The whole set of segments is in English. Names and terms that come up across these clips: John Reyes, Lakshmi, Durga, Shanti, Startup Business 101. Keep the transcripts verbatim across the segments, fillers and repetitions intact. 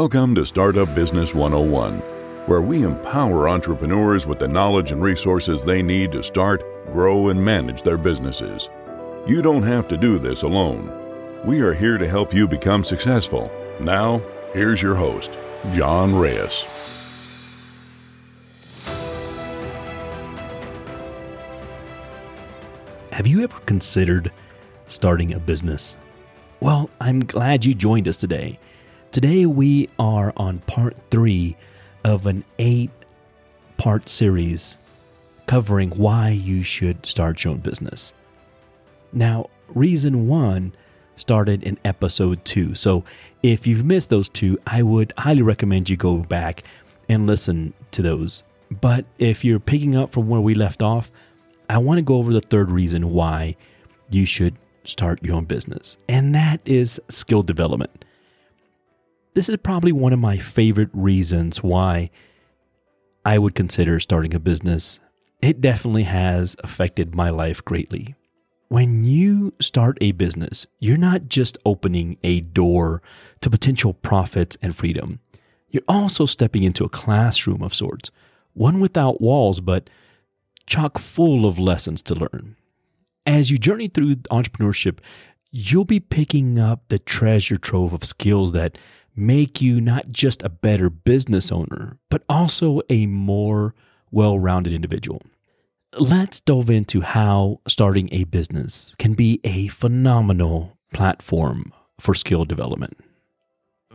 Welcome to Startup Business one oh one, where we empower entrepreneurs with the knowledge and resources they need to start, grow, and manage their businesses. You don't have to do this alone. We are here to help you become successful. Now, here's your host, John Reyes. Have you ever considered starting a business? Well, I'm glad you joined us today. Today we are on part three of an eight-part series covering why you should start your own business. Now, reason one started in episode two. So if you've missed those two, I would highly recommend you go back and listen to those. But if you're picking up from where we left off, I want to go over the third reason why you should start your own business, and that is skill development. This is probably one of my favorite reasons why I would consider starting a business. It definitely has affected my life greatly. When you start a business, you're not just opening a door to potential profits and freedom. You're also stepping into a classroom of sorts, one without walls, but chock full of lessons to learn. As you journey through entrepreneurship, you'll be picking up the treasure trove of skills that make you not just a better business owner, but also a more well-rounded individual. Let's delve into how starting a business can be a phenomenal platform for skill development.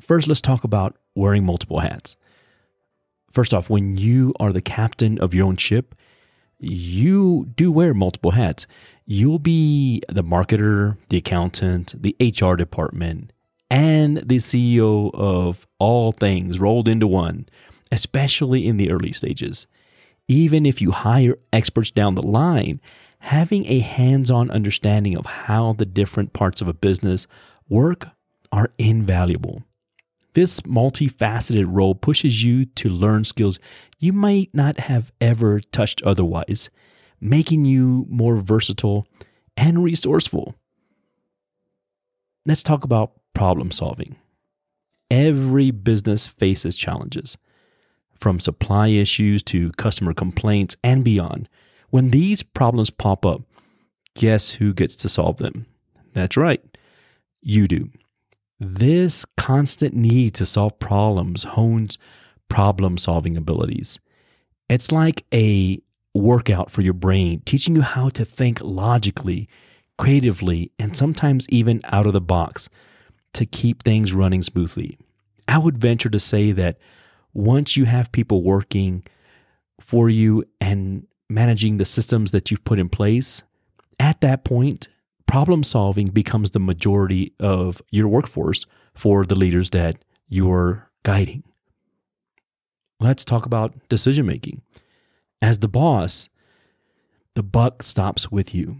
First, let's talk about wearing multiple hats. First off, when you are the captain of your own ship, you do wear multiple hats. You'll be the marketer, the accountant, the H R department, and the C E O of all things rolled into one, especially in the early stages. Even if you hire experts down the line, having a hands-on understanding of how the different parts of a business work are invaluable. This multifaceted role pushes you to learn skills you might not have ever touched otherwise, making you more versatile and resourceful. Let's talk about problem solving. Every business faces challenges, from supply issues to customer complaints and beyond. When these problems pop up, guess who gets to solve them? That's right, you do. This constant need to solve problems hones problem-solving abilities. It's like a workout for your brain, teaching you how to think logically, creatively, and sometimes even out of the box to keep things running smoothly. I would venture to say that once you have people working for you and managing the systems that you've put in place, at that point, problem solving becomes the majority of your workforce for the leaders that you're guiding. Let's talk about decision making. As the boss, the buck stops with you.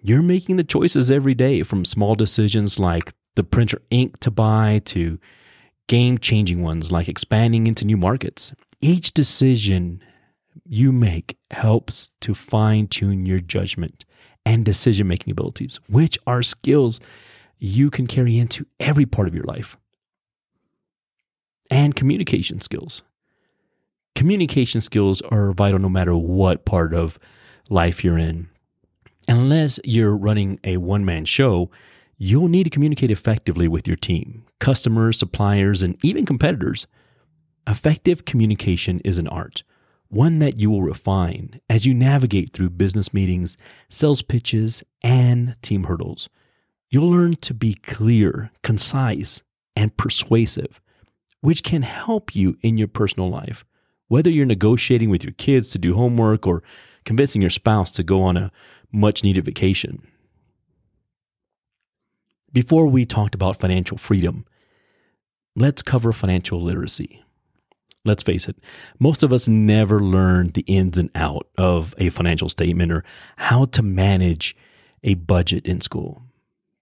You're making the choices every day, from small decisions like the printer ink to buy to game-changing ones like expanding into new markets. Each decision you make helps to fine-tune your judgment and decision-making abilities, which are skills you can carry into every part of your life. And communication skills. Communication skills are vital no matter what part of life you're in. Unless you're running a one-man show, you'll need to communicate effectively with your team, customers, suppliers, and even competitors. Effective communication is an art, one that you will refine as you navigate through business meetings, sales pitches, and team hurdles. You'll learn to be clear, concise, and persuasive, which can help you in your personal life. Whether you're negotiating with your kids to do homework or convincing your spouse to go on a much-needed vacation. Before we talked about financial freedom, let's cover financial literacy. Let's face it, most of us never learn the ins and out of a financial statement or how to manage a budget in school.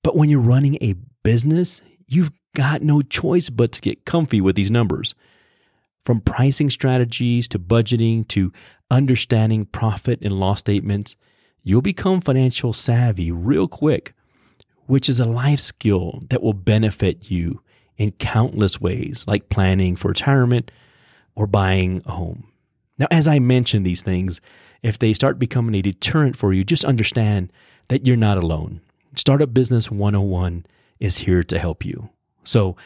But when you're running a business, you've got no choice but to get comfy with these numbers. From pricing strategies to budgeting to understanding profit and loss statements, you'll become financial savvy real quick, which is a life skill that will benefit you in countless ways, like planning for retirement or buying a home. Now, as I mentioned these things, if they start becoming a deterrent for you, just understand that you're not alone. Startup Business one oh one is here to help you. So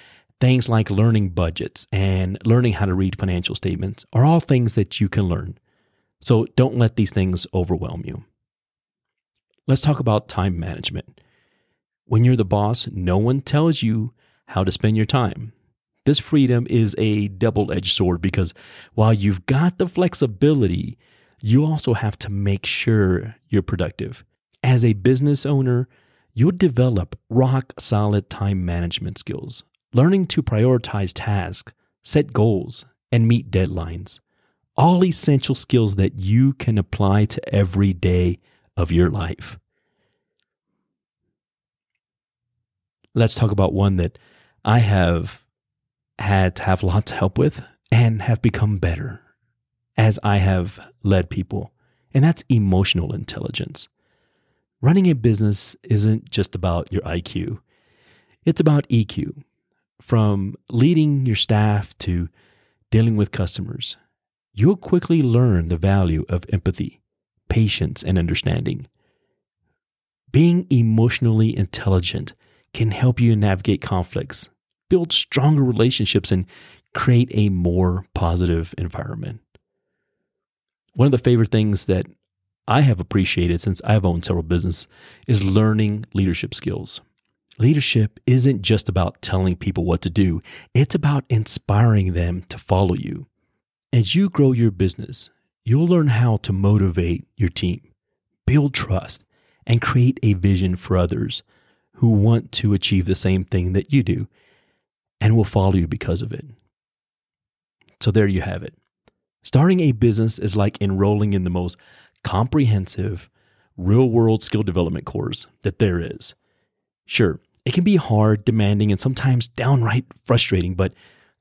things like learning budgets and learning how to read financial statements are all things that you can learn. So don't let these things overwhelm you. Let's talk about time management. When you're the boss, no one tells you how to spend your time. This freedom is a double-edged sword because while you've got the flexibility, you also have to make sure you're productive. As a business owner, you'll develop rock-solid time management skills, learning to prioritize tasks, set goals, and meet deadlines. All essential skills that you can apply to every day of your life. Let's talk about one that I have had to have lots of help with and have become better as I have led people, and that's emotional intelligence. Running a business isn't just about your I Q. It's about E Q, from leading your staff to dealing with customers. You'll quickly learn the value of empathy, patience, and understanding. Being emotionally intelligent can help you navigate conflicts, build stronger relationships, and create a more positive environment. One of the favorite things that I have appreciated since I've owned several businesses is learning leadership skills. Leadership isn't just about telling people what to do. It's about inspiring them to follow you. As you grow your business, you'll learn how to motivate your team, build trust, and create a vision for others who want to achieve the same thing that you do and will follow you because of it. So there you have it. Starting a business is like enrolling in the most comprehensive real-world skill development course that there is. Sure, it can be hard, demanding, and sometimes downright frustrating, but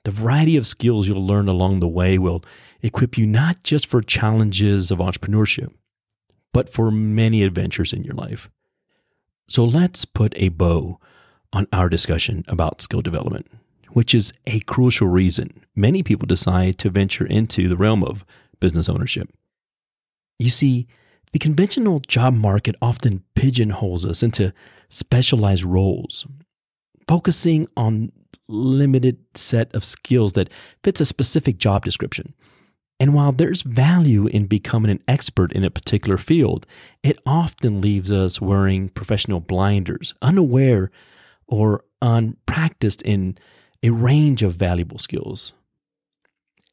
the variety of skills you'll learn along the way will equip you not just for challenges of entrepreneurship, but for many adventures in your life. So let's put a bow on our discussion about skill development, which is a crucial reason many people decide to venture into the realm of business ownership. You see, the conventional job market often pigeonholes us into specialized roles, focusing on limited set of skills that fits a specific job description. And while there's value in becoming an expert in a particular field, it often leaves us wearing professional blinders, unaware or unpracticed in a range of valuable skills.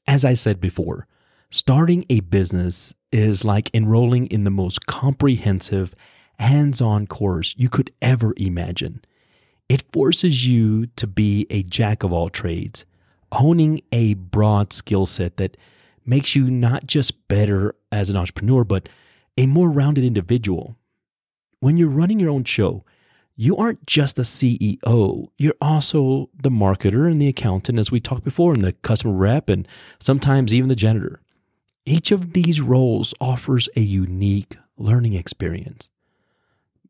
As I said before, starting a business is like enrolling in the most comprehensive, hands-on course you could ever imagine. It forces you to be a jack of all trades, honing a broad skill set that makes you not just better as an entrepreneur, but a more rounded individual. When you're running your own show, you aren't just a C E O. You're also the marketer and the accountant, as we talked before, and the customer rep, and sometimes even the janitor. Each of these roles offers a unique learning experience.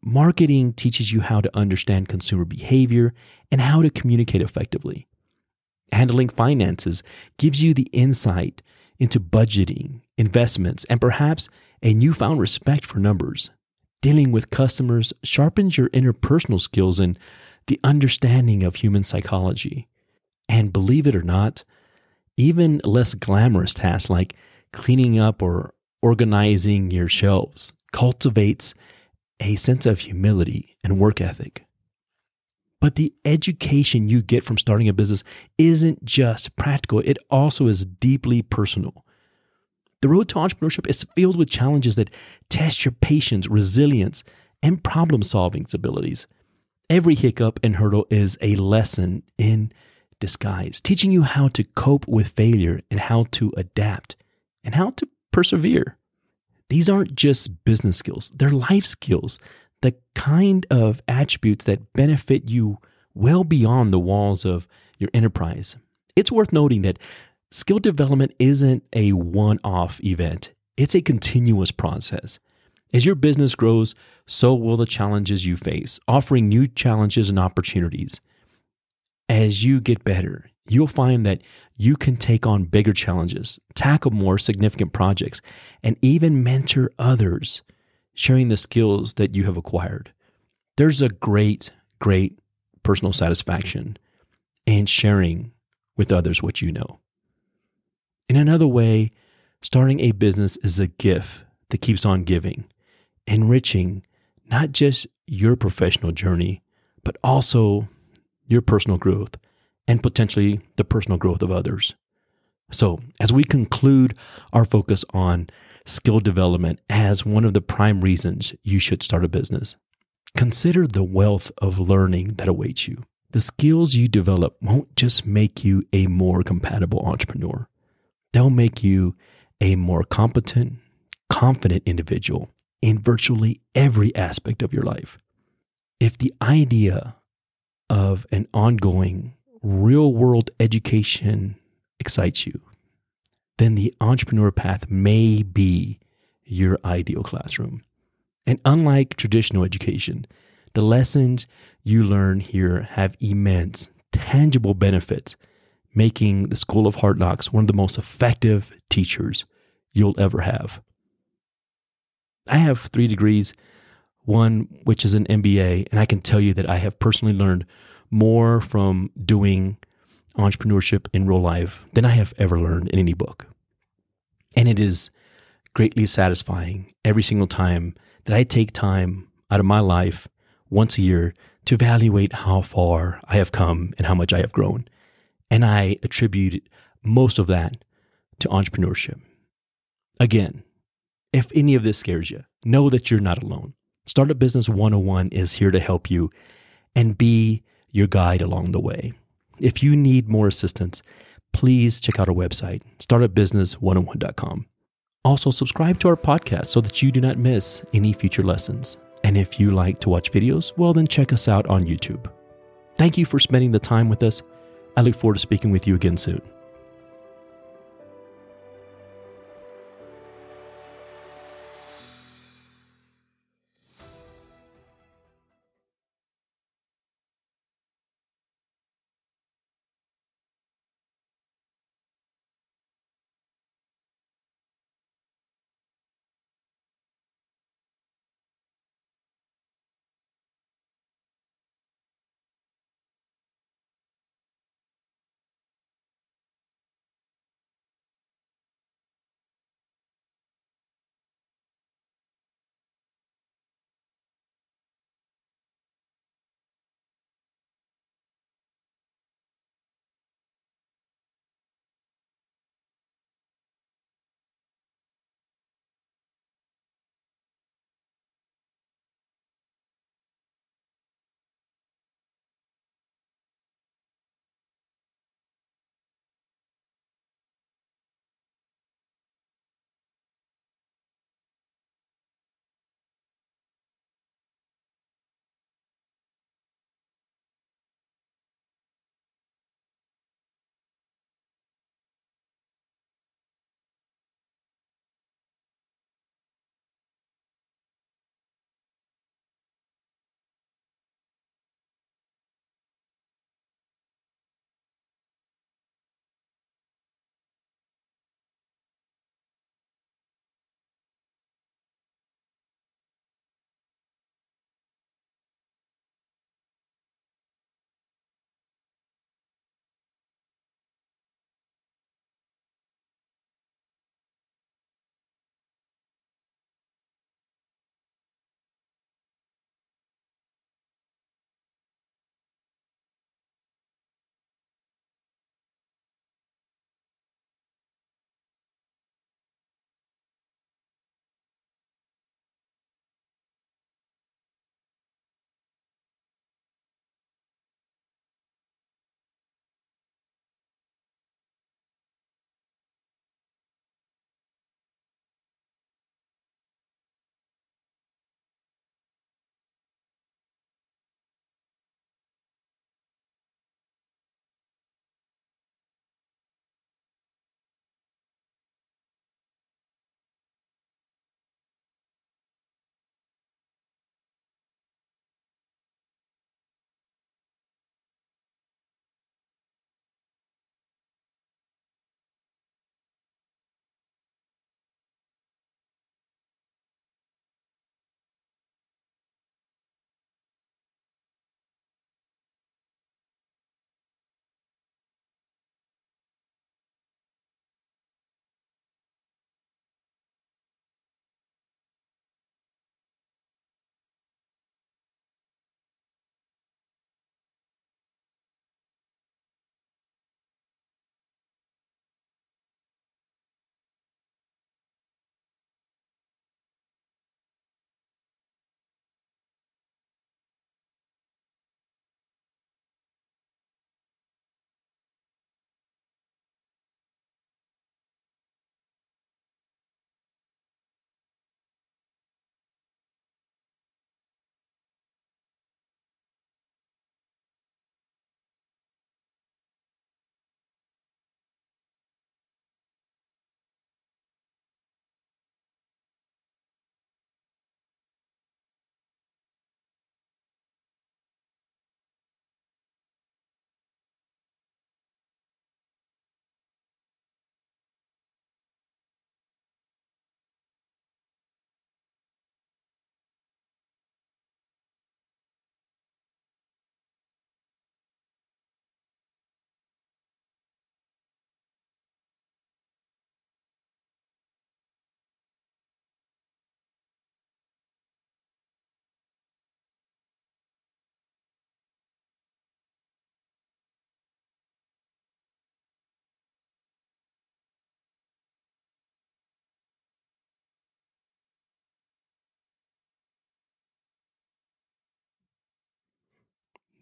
Marketing teaches you how to understand consumer behavior and how to communicate effectively. Handling finances gives you the insight into budgeting, investments, and perhaps a newfound respect for numbers. Dealing with customers sharpens your interpersonal skills and the understanding of human psychology. And believe it or not, even less glamorous tasks like cleaning up or organizing your shelves cultivates a sense of humility and work ethic. But the education you get from starting a business isn't just practical, it also is deeply personal. The road to entrepreneurship is filled with challenges that test your patience, resilience, and problem-solving abilities. Every hiccup and hurdle is a lesson in disguise, teaching you how to cope with failure and how to adapt and how to persevere. These aren't just business skills, they're life skills, the kind of attributes that benefit you well beyond the walls of your enterprise. It's worth noting that skill development isn't a one-off event. It's a continuous process. As your business grows, so will the challenges you face, offering new challenges and opportunities. as you get better, you'll find that you can take on bigger challenges, tackle more significant projects, and even mentor others, sharing the skills that you have acquired. There's a great, great personal satisfaction in sharing with others what you know. In another way, starting a business is a gift that keeps on giving, enriching not just your professional journey, but also your personal growth and potentially the personal growth of others. So as we conclude our focus on skill development as one of the prime reasons you should start a business, consider the wealth of learning that awaits you. The skills you develop won't just make you a more compatible entrepreneur. They'll make you a more competent, confident individual in virtually every aspect of your life. If the idea of an ongoing real-world education excites you, then the entrepreneur path may be your ideal classroom. And unlike traditional education, the lessons you learn here have immense, tangible benefits, making the School of Hard Knocks one of the most effective teachers you'll ever have. I have three degrees, one which is an M B A, and I can tell you that I have personally learned more from doing entrepreneurship in real life than I have ever learned in any book. And it is greatly satisfying every single time that I take time out of my life once a year to evaluate how far I have come and how much I have grown. And I attribute most of that to entrepreneurship. Again, if any of this scares you, know that you're not alone. Startup Business one oh one is here to help you and be your guide along the way. If you need more assistance, please check out our website, startup business one oh one dot com. Also, subscribe to our podcast so that you do not miss any future lessons. And if you like to watch videos, well, then check us out on YouTube. Thank you for spending the time with us. I look forward to speaking with you again soon.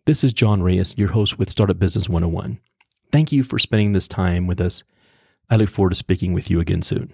This is John Reyes, your host with Startup Business one oh one. Thank you for spending this time with us. I look forward to speaking with you again soon.